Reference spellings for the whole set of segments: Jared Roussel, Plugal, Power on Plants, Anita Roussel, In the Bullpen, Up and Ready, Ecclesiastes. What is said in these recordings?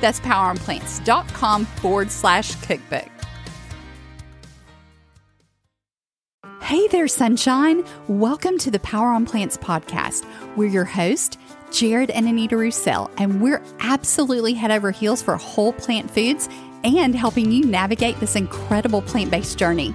That's poweronplants.com/cookbook. Hey there, sunshine. Welcome to the Power on Plants podcast. We're your hosts, Jared and Anita Roussel, and we're absolutely head over heels for whole plant foods and helping you navigate this incredible plant-based journey.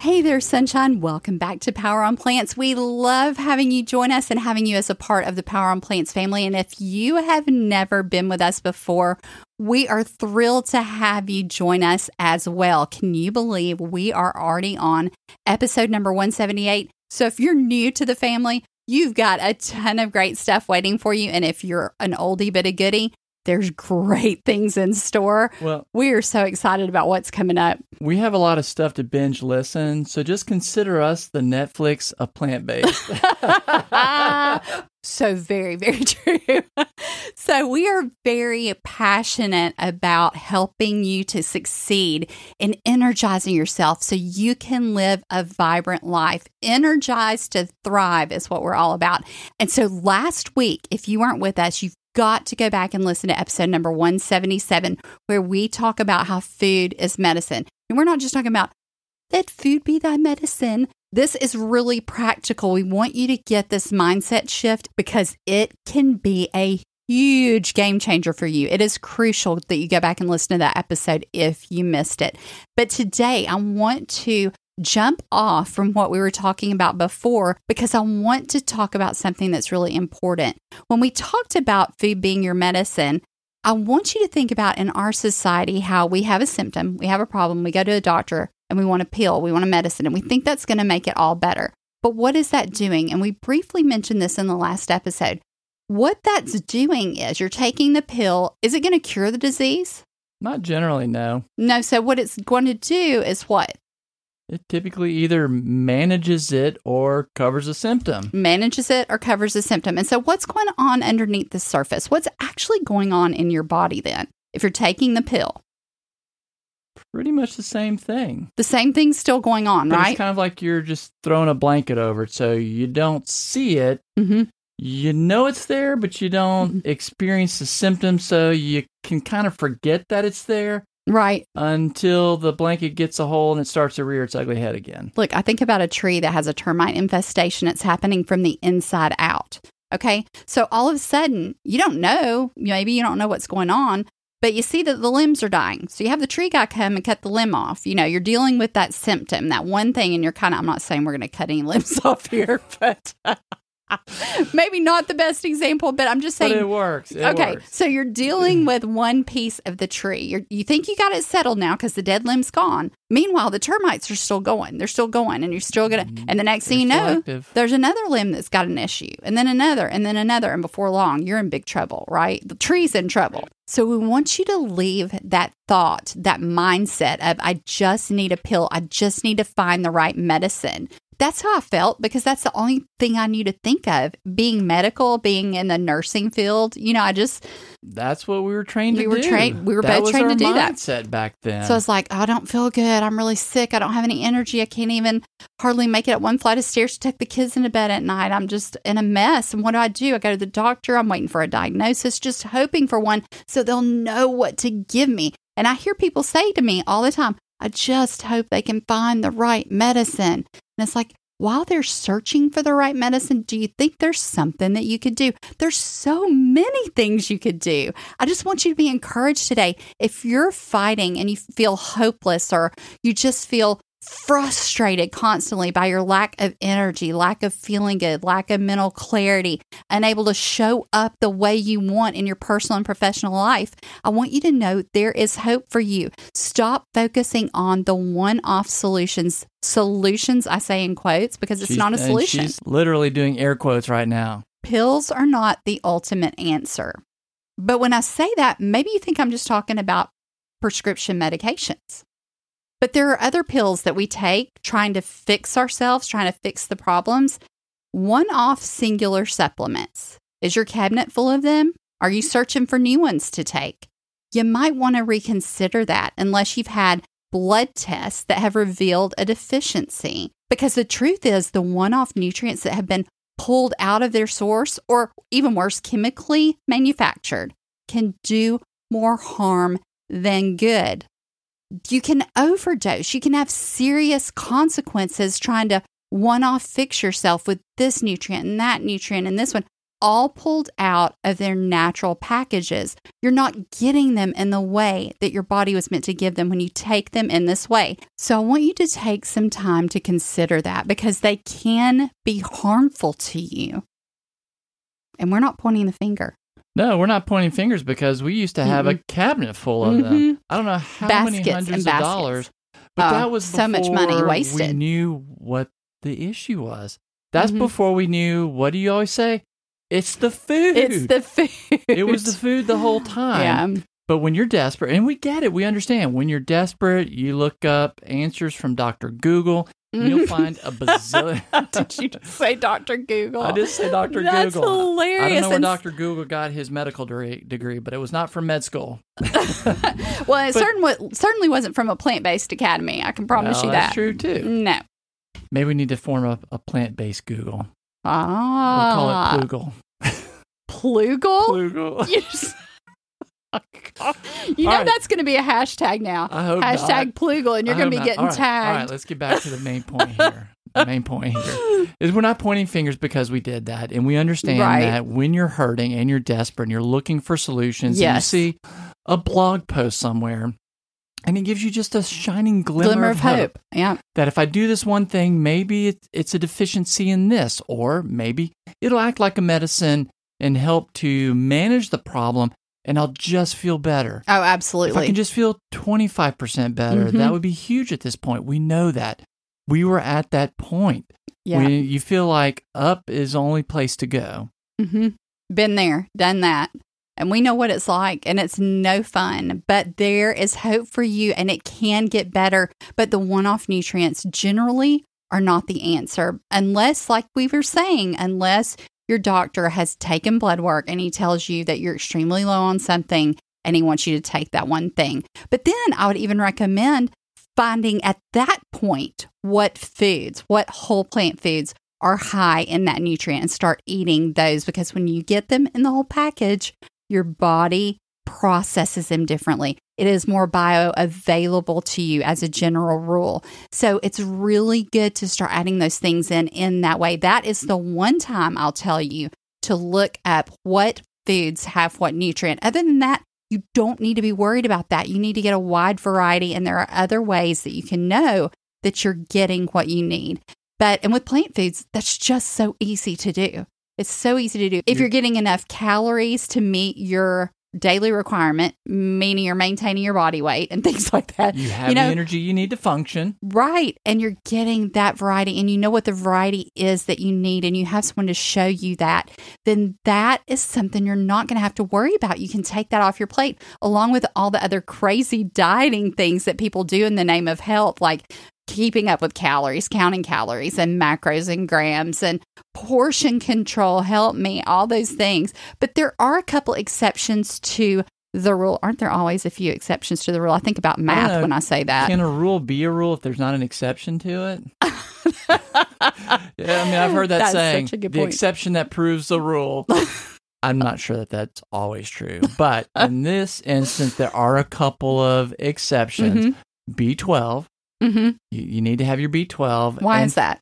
Hey there, sunshine. Welcome back to Power on Plants. We love having you join us and having you as a part of the Power on Plants family. And if you have never been with us before, we are thrilled to have you join us as well. Can you believe we are already on episode number 178? So if you're new to the family, you've got a ton of great stuff waiting for you. And if you're an oldie but a goodie, there's great things in store. Well, we are so excited about what's coming up. We have a lot of stuff to binge listen, so just consider us the Netflix of plant-based. So very, very true. So we are very passionate about helping you to succeed in energizing yourself so you can live a vibrant life. Energized to thrive is what we're all about. And so last week, if you weren't with us, you've got to go back and listen to episode number 177, where we talk about how food is medicine. And we're not just talking about let food be thy medicine. This is really practical. We want you to get this mindset shift, because it can be a huge game changer for you. It is crucial that you go back and listen to that episode if you missed it. But today I want to jump off from what we were talking about before, because I want to talk about something that's really important. When we talked about food being your medicine, I want you to think about in our society how we have a symptom, we have a problem, we go to a doctor, and we want a pill, we want a medicine, and we think that's going to make it all better. But what is that doing? And we briefly mentioned this in the last episode. What that's doing is you're taking the pill. Is it going to cure the disease? Not generally, no. No, so what it's going to do is what? It typically either manages it or covers a symptom. Manages it or covers a symptom. And so what's going on underneath the surface? What's actually going on in your body then, if you're taking the pill? Pretty much the same thing. The same thing's still going on, right? It's kind of like you're just throwing a blanket over it, so you don't see it. Mm-hmm. You know it's there, but you don't experience the symptom, so you can kind of forget that it's there. Right. Until the blanket gets a hole and it starts to rear its ugly head again. Look, I think about a tree that has a termite infestation. It's happening from the inside out. Okay. So all of a sudden, you don't know. Maybe you don't know what's going on, but you see that the limbs are dying. So you have the tree guy come and cut the limb off. You know, you're dealing with that symptom, that one thing, and you're kind of, I'm not saying we're going to cut any limbs off here, but Maybe not the best example, but I'm just saying. But it works. It works. So you're dealing with one piece of the tree. You think you got it settled now because the dead limb's gone. Meanwhile, the termites are still going. They're still going, and you're still going to. And the next thing you know, there's another limb that's got an issue, and then another, and then another. And before long, you're in big trouble, right? The tree's in trouble. So we want you to leave that thought, that mindset of, I just need a pill. I just need to find the right medicine. That's how I felt, because that's the only thing I knew to think of, being medical, being in the nursing field. You know, I just... That's what we were trained to do. We were both trained to do that. Mindset back then. So I was like, oh, I don't feel good. I'm really sick. I don't have any energy. I can't even hardly make it up one flight of stairs to take the kids into bed at night. I'm just in a mess. And what do? I go to the doctor. I'm waiting for a diagnosis, just hoping for one so they'll know what to give me. And I hear people say to me all the time, I just hope they can find the right medicine. And it's like, while they're searching for the right medicine, do you think there's something that you could do? There's so many things you could do. I just want you to be encouraged today. If you're fighting and you feel hopeless, or you just feel frustrated constantly by your lack of energy, lack of feeling good, lack of mental clarity, unable to show up the way you want in your personal and professional life, I want you to know there is hope for you. Stop focusing on the one-off solutions. Solutions, I say in quotes, because it's not a solution. She's literally doing air quotes right now. Pills are not the ultimate answer. But when I say that, maybe you think I'm just talking about prescription medications. But there are other pills that we take trying to fix ourselves, trying to fix the problems. One-off singular supplements. Is your cabinet full of them? Are you searching for new ones to take? You might want to reconsider that unless you've had blood tests that have revealed a deficiency. Because the truth is, the one-off nutrients that have been pulled out of their source, or even worse, chemically manufactured, can do more harm than good. You can overdose. You can have serious consequences trying to one-off fix yourself with this nutrient and that nutrient and this one, all pulled out of their natural packages. You're not getting them in the way that your body was meant to give them when you take them in this way. So I want you to take some time to consider that, because they can be harmful to you. And we're not pointing the finger. No, we're not pointing fingers, because we used to have a cabinet full of them. I don't know how many hundreds of dollars, but that was so much money wasted. We knew what the issue was. That's before we knew. What do you always say? It's the food. It's the food. It was the food the whole time. Yeah. But when you're desperate, and we get it, we understand. When you're desperate, you look up answers from Dr. Google. You'll find a bazillion. Did you say Dr. Google? I did say Dr. Google. That's hilarious. I don't know where Dr. Google got his medical degree, but it was not from med school. Well, it certainly wasn't from a plant-based academy. I can promise you that. That's true, too. No. Maybe we need to form a plant-based Google. Ah. We'll call it Plugal. Plugal? Plugal. You know, that's going to be a hashtag now. I hope # Plugal, and you're going to be getting tagged. All right, let's get back to the main point here. The main point here is, we're not pointing fingers, because we did that. And we understand that when you're hurting and you're desperate and you're looking for solutions, and you see a blog post somewhere, and it gives you just a shining glimmer of hope. Yeah. That if I do this one thing, maybe it's a deficiency in this, or maybe it'll act like a medicine and help to manage the problem. And I'll just feel better. Oh, absolutely. If I can just feel 25% better, that would be huge at this point. We know that. We were at that point. Yeah. When you feel like up is the only place to go. Mm-hmm. Been there, done that. And we know what it's like, and it's no fun. But there is hope for you, and it can get better. But the one-off nutrients generally are not the answer. Unless, like we were saying, unless... your doctor has taken blood work and he tells you that you're extremely low on something and he wants you to take that one thing. But then I would even recommend finding at that point what foods, what whole plant foods are high in that nutrient, and start eating those, because when you get them in the whole package, your body processes them differently. It is more bioavailable to you as a general rule. So it's really good to start adding those things in that way. That is the one time I'll tell you to look up what foods have what nutrient. Other than that, you don't need to be worried about that. You need to get a wide variety, and there are other ways that you can know that you're getting what you need. But, and with plant foods, that's just so easy to do. It's so easy to do. If you're getting enough calories to meet your daily requirement, meaning you're maintaining your body weight and things like that. You have the energy you need to function. Right. And you're getting that variety and you know what the variety is that you need and you have someone to show you that, then that is something you're not going to have to worry about. You can take that off your plate along with all the other crazy dieting things that people do in the name of health, like keeping up with calories, counting calories and macros and grams and portion control, help me, all those things. But there are a couple exceptions to the rule. Aren't there always a few exceptions to the rule? I think about math when I say that. Can a rule be a rule if there's not an exception to it? Yeah, I mean, I've heard that saying, the exception that proves the rule. I'm not sure that that's always true. But in this instance, there are a couple of exceptions. Mm-hmm. B12. Mm-hmm. You need to have your B12. Why is that?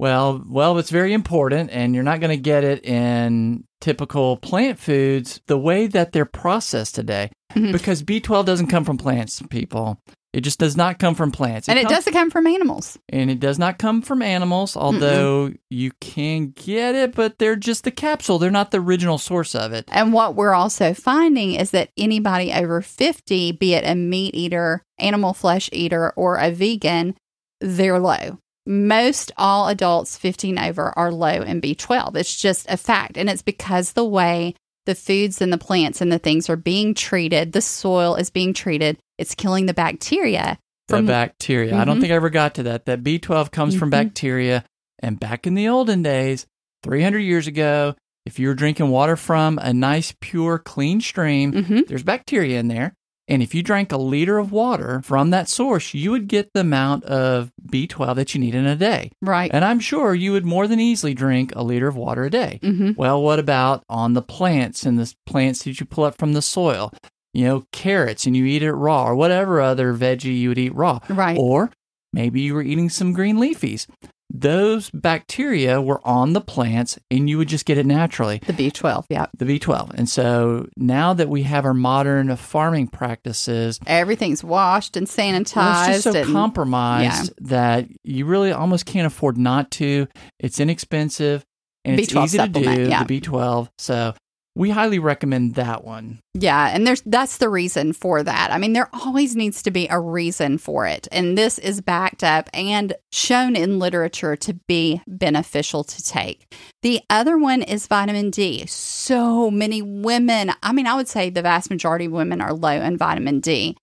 Well, it's very important, and you're not going to get it in typical plant foods the way that they're processed today, mm-hmm. because B12 doesn't come from plants, people. It just does not come from plants. And it doesn't come from animals. And it does not come from animals, although you can get it, but they're just the capsule. They're not the original source of it. And what we're also finding is that anybody over 50, be it a meat eater, animal flesh eater, or a vegan, they're low. Most all adults 15 over are low in B12. It's just a fact. And it's because the way the foods and the plants and the things are being treated, the soil is being treated, it's killing the bacteria. The bacteria. Mm-hmm. I don't think I ever got to that. That B12 comes from bacteria. And back in the olden days, 300 years ago, if you were drinking water from a nice, pure, clean stream, there's bacteria in there. And if you drank a liter of water from that source, you would get the amount of B12 that you need in a day. Right. And I'm sure you would more than easily drink a liter of water a day. Mm-hmm. Well, what about on the plants and the plants that you pull up from the soil? You know, carrots and you eat it raw or whatever other veggie you would eat raw. Right. Or maybe you were eating some green leafies. Those bacteria were on the plants and you would just get it naturally. The B12, yeah. The B12. And so now that we have our modern farming practices. Everything's washed and sanitized. Well, it's just so compromised that you really almost can't afford not to. It's inexpensive and it's easy to do, the B12. So we highly recommend that one. Yeah, and that's the reason for that. I mean, there always needs to be a reason for it. And this is backed up and shown in literature to be beneficial to take. The other one is vitamin D. So many women, I mean, I would say the vast majority of women are low in vitamin D.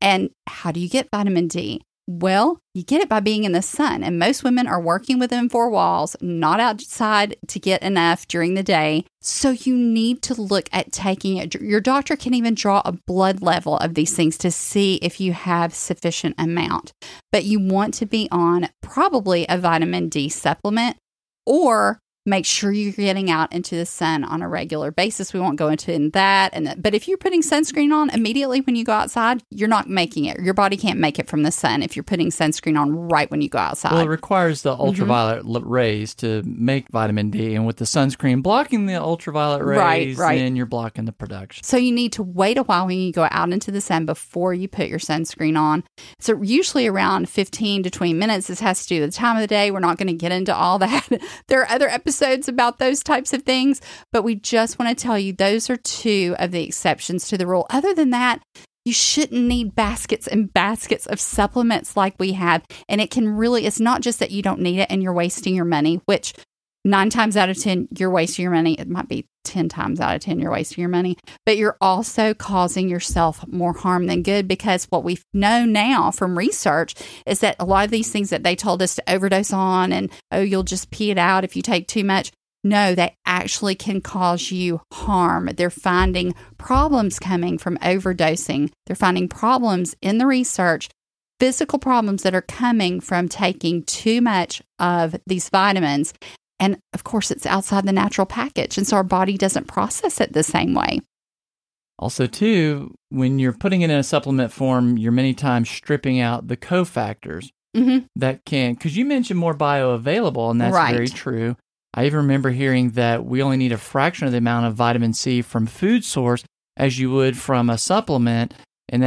And how do you get vitamin D? Well, you get it by being in the sun. And most women are working within four walls, not outside to get enough during the day. So you need to look at taking it. Your doctor can even draw a blood level of these things to see if you have sufficient amount. But you want to be on probably a vitamin D supplement or make sure you're getting out into the sun on a regular basis. We won't go into that. But if you're putting sunscreen on immediately when you go outside, you're not making it. Your body can't make it from the sun if you're putting sunscreen on right when you go outside. Well, it requires the ultraviolet rays to make vitamin D. And with the sunscreen blocking the ultraviolet rays, then you're blocking the production. So you need to wait a while when you go out into the sun before you put your sunscreen on. So usually around 15 to 20 minutes. This has to do with the time of the day. We're not going to get into all that. There are other episodes about those types of things, but we just want to tell you those are two of the exceptions to the rule. Other than that, you shouldn't need baskets and baskets of supplements like we have. And it can really, it's not just that you don't need it and you're wasting your money, which 9 times out of 10, you're wasting your money. It might be 10 times out of 10, you're wasting your money, but you're also causing yourself more harm than good because what we know now from research is that a lot of these things that they told us to overdose on and, oh, you'll just pee it out if you take too much. No, they actually can cause you harm. They're finding problems coming from overdosing. They're finding problems in the research, physical problems that are coming from taking too much of these vitamins. And, of course, it's outside the natural package, and so our body doesn't process it the same way. Also, too, when you're putting it in a supplement form, you're many times stripping out the cofactors that can, because you mentioned more bioavailable, and that's very true. I even remember hearing that we only need a fraction of the amount of vitamin C from food source as you would from a supplement, and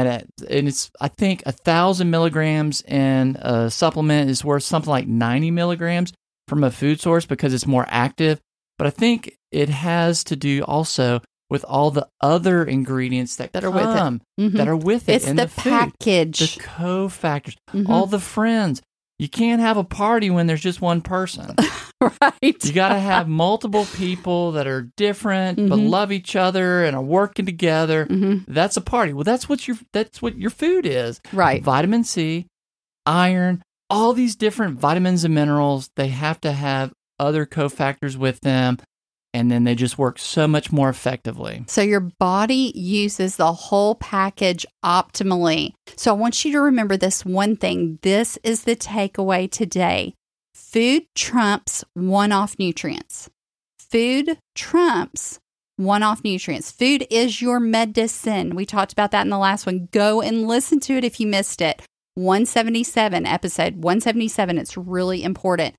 it's, I think, 1,000 milligrams in a supplement is worth something like 90 milligrams. From a food source because it's more active But I think it has to do also with all the other ingredients that are with it. Mm-hmm. That are with it. It's in the food. Package. The cofactors. Mm-hmm. All the friends. You can't have a party when there's just one person. Right. You got to have multiple people that are different, mm-hmm. but love each other and are working together. Mm-hmm. That's a party. Well, that's what your food is. Right. Vitamin C, iron, all these different vitamins and minerals, they have to have other cofactors with them, and then they just work so much more effectively. So your body uses the whole package optimally. So I want you to remember this one thing. This is the takeaway today. Food trumps one-off nutrients. Food trumps one-off nutrients. Food is your medicine. We talked about that in the last one. Go and listen to it if you missed it. 177, episode 177. It's really important.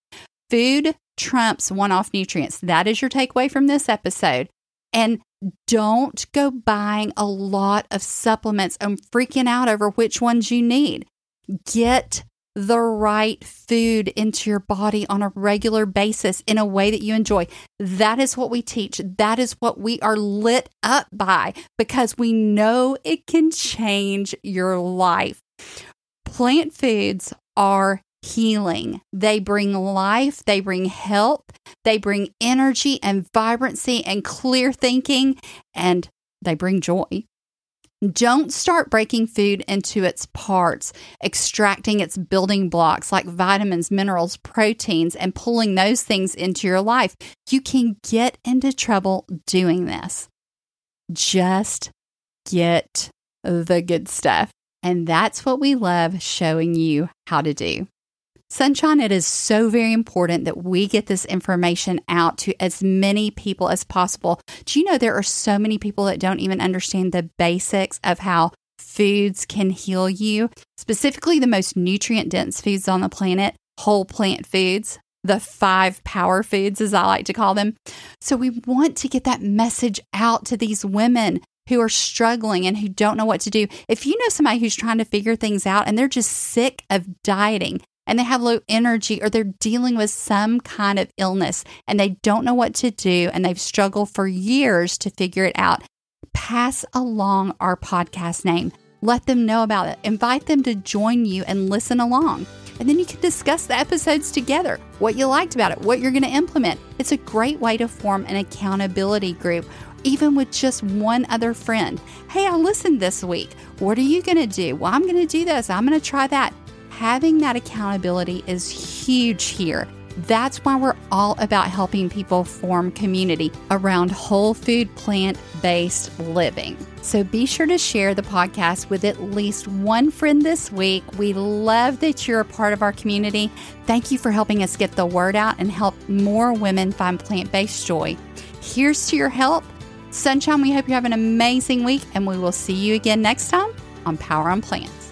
Food trumps one-off nutrients. That is your takeaway from this episode. And don't go buying a lot of supplements and freaking out over which ones you need. Get the right food into your body on a regular basis in a way that you enjoy. That is what we teach. That is what we are lit up by, because we know it can change your life. Plant foods are healing. They bring life, they bring health, they bring energy and vibrancy and clear thinking, and they bring joy. Don't start breaking food into its parts, extracting its building blocks like vitamins, minerals, proteins, and pulling those things into your life. You can get into trouble doing this. Just get the good stuff. And that's what we love showing you how to do. Sunshine, it is so very important that we get this information out to as many people as possible. Do you know there are so many people that don't even understand the basics of how foods can heal you? Specifically, the most nutrient-dense foods on the planet, whole plant foods, the 5 power foods, as I like to call them. So we want to get that message out to these women who are struggling and who don't know what to do. If you know somebody who's trying to figure things out and they're just sick of dieting, and they have low energy, or they're dealing with some kind of illness and they don't know what to do and they've struggled for years to figure it out, pass along our podcast name. Let them know about it. Invite them to join you and listen along. And then you can discuss the episodes together, what you liked about it, what you're going to implement. It's a great way to form an accountability group, even with just one other friend. Hey, I listened this week. What are you going to do? Well, I'm going to do this. I'm going to try that. Having that accountability is huge here. That's why we're all about helping people form community around whole food, plant-based living. So be sure to share the podcast with at least one friend this week. We love that you're a part of our community. Thank you for helping us get the word out and help more women find plant-based joy. Here's to your help. Sunshine, we hope you have an amazing week, and we will see you again next time on Power on Plants.